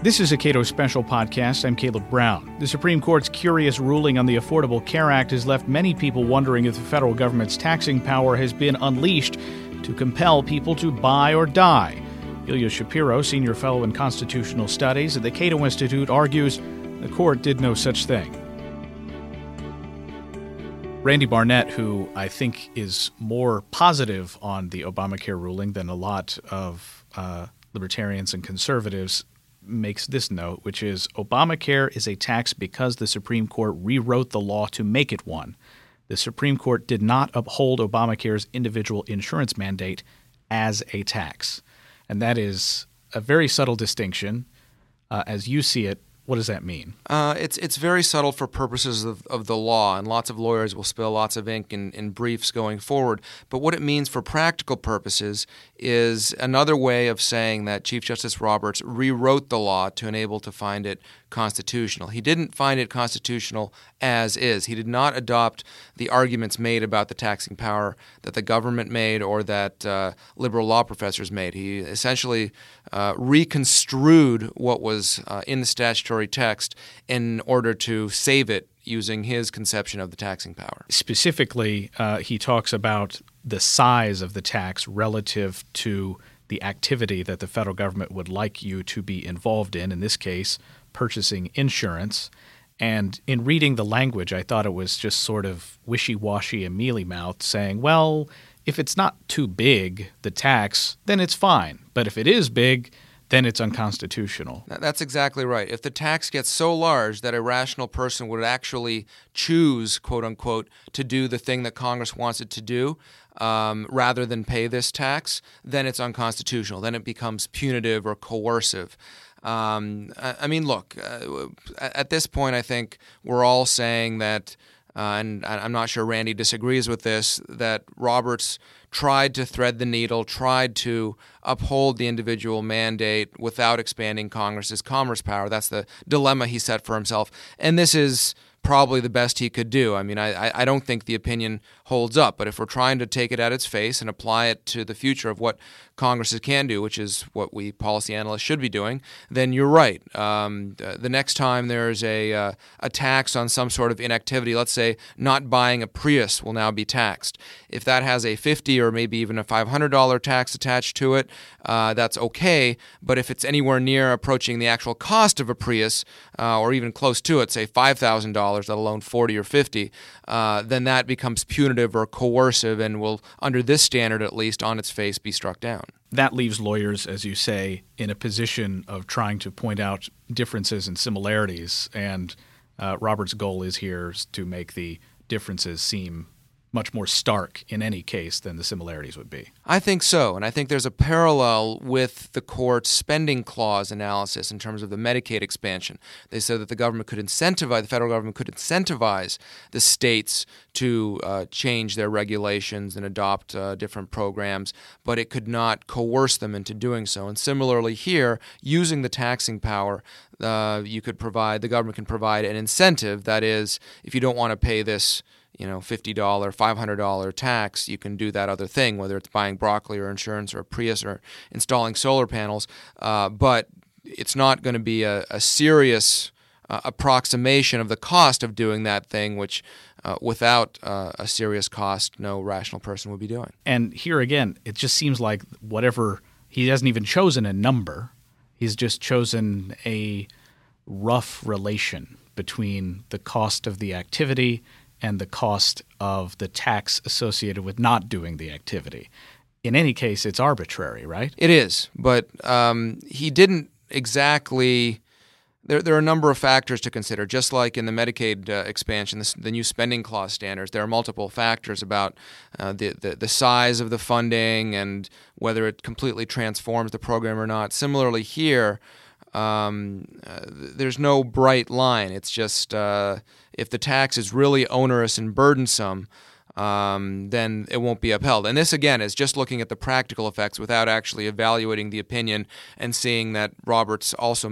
This is a Cato Special Podcast. I'm Caleb Brown. The Supreme Court's curious ruling on the Affordable Care Act has left many people wondering if the federal government's taxing power has been unleashed to compel people to buy or die. Ilya Shapiro, senior fellow in constitutional studies at the Cato Institute, argues the court did no such thing. Randy Barnett, who I think is more positive on the Obamacare ruling than a lot of libertarians and conservatives, makes this note, which is, Obamacare is a tax because the Supreme Court rewrote the law to make it one. The Supreme Court did not uphold Obamacare's individual insurance mandate as a tax. And that is a very subtle distinction. As you see it, what does that mean? It's very subtle for purposes of the law, and lots of lawyers will spill lots of ink in briefs going forward. But what it means for practical purposes is another way of saying that Chief Justice Roberts rewrote the law to enable to find it constitutional. He didn't find it constitutional as is. He did not adopt the arguments made about the taxing power that the government made or that liberal law professors made. He essentially reconstrued what was in the statutory text in order to save it using his conception of the taxing power. Specifically, he talks about the size of the tax relative to the activity that the federal government would like you to be involved in this case, purchasing insurance. And in reading the language, I thought it was just sort of wishy-washy and mealy-mouthed, saying, well, if it's not too big, the tax, then it's fine. But if it is big, then it's unconstitutional. That's exactly right. If the tax gets so large that a rational person would actually choose, quote-unquote, to do the thing that Congress wants it to do, rather than pay this tax, then it's unconstitutional. Then it becomes punitive or coercive. At this point, I think we're all saying that, and I'm not sure Randy disagrees with this, that Roberts tried to thread the needle, tried to uphold the individual mandate without expanding Congress's commerce power. That's the dilemma he set for himself. And this is probably the best he could do. I mean, I don't think the opinion holds up, but if we're trying to take it at its face and apply it to the future of what Congress can do, which is what we policy analysts should be doing, then you're right. The next time there's a tax on some sort of inactivity, let's say not buying a Prius will now be taxed. If that has a $50 or maybe even a $500 tax attached to it, that's okay. But if it's anywhere near approaching the actual cost of a Prius or even close to it, say $5,000, let alone 40 or 50, then that becomes punitive or coercive and will, under this standard at least, on its face be struck down. That leaves lawyers, as you say, in a position of trying to point out differences and similarities. And Robert's goal is here to make the differences seem much more stark in any case than the similarities would be. I think so, and I think there's a parallel with the court's spending clause analysis in terms of the Medicaid expansion. They said that the federal government could incentivize the states to change their regulations and adopt different programs, but it could not coerce them into doing so. And similarly here, using the taxing power, the government can provide an incentive. That is, if you don't want to pay this $50, $500 tax, you can do that other thing, whether it's buying broccoli or insurance or a Prius or installing solar panels. But it's not going to be a serious approximation of the cost of doing that thing, which without a serious cost, no rational person would be doing. And here again, it just seems like whatever, he hasn't even chosen a number. He's just chosen a rough relation between the cost of the activity and the cost of the tax associated with not doing the activity. In any case, it's arbitrary, right? It is, but he didn't exactly... There are a number of factors to consider. Just like in the Medicaid expansion, the new spending clause standards, there are multiple factors about the size of the funding and whether it completely transforms the program or not. Similarly here, there's no bright line. It's just if the tax is really onerous and burdensome, then it won't be upheld. And this, again, is just looking at the practical effects without actually evaluating the opinion and seeing that Roberts also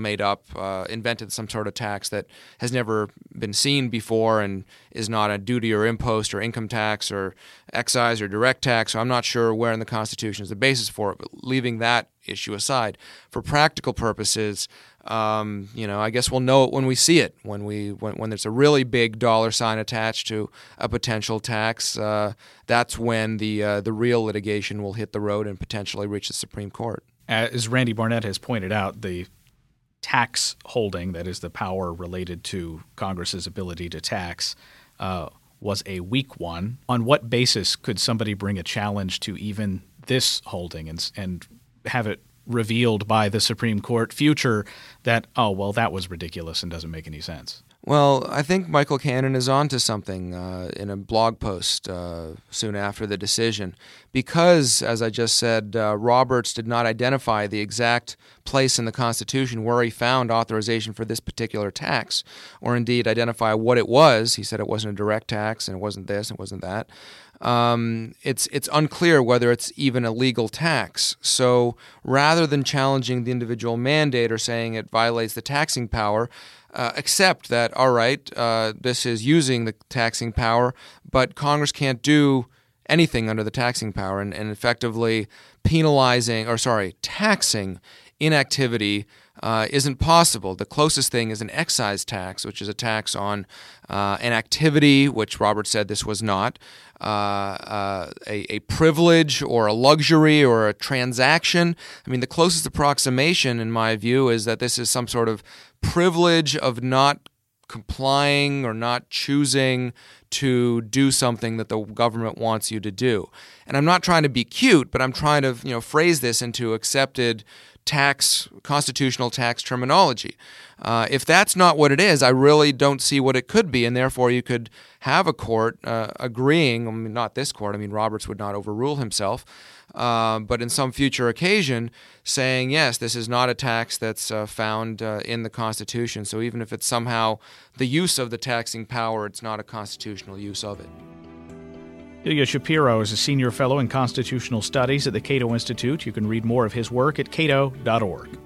invented some sort of tax that has never been seen before and is not a duty or impost or income tax or excise or direct tax. So I'm not sure where in the Constitution is the basis for it, but leaving that issue aside, for practical purposes, I guess we'll know it when we see it, when there's a really big dollar sign attached to a potential tax. That's when the real litigation will hit the road and potentially reach the Supreme Court. As Randy Barnett has pointed out, the tax holding, that is the power related to Congress's ability to tax, was a weak one. On what basis could somebody bring a challenge to even this holding and have it revealed by the Supreme Court future that, oh, well, that was ridiculous and doesn't make any sense? Well, I think Michael Cannon is onto something in a blog post soon after the decision, because, as I just said, Roberts did not identify the exact place in the Constitution where he found authorization for this particular tax, or indeed identify what it was. He said it wasn't a direct tax, and it wasn't this, and it wasn't that. It's unclear whether it's even a legal tax. So rather than challenging the individual mandate or saying it violates the taxing power, accept that, all right, this is using the taxing power, but Congress can't do anything under the taxing power, and effectively taxing inactivity isn't possible. The closest thing is an excise tax, which is a tax on an activity, which Roberts said this was not, a privilege or a luxury or a transaction. I mean, the closest approximation, in my view, is that this is some sort of privilege of not complying or not choosing to do something that the government wants you to do. And I'm not trying to be cute, but I'm trying to, phrase this into accepted tax, constitutional tax terminology. If that's not what it is, I really don't see what it could be, and therefore you could have a court agreeing, not this court, Roberts would not overrule himself, but in some future occasion saying, yes, this is not a tax that's found in the Constitution. So even if it's somehow the use of the taxing power, it's not a constitutional use of it. Ilya Shapiro is a senior fellow in constitutional studies at the Cato Institute. You can read more of his work at cato.org.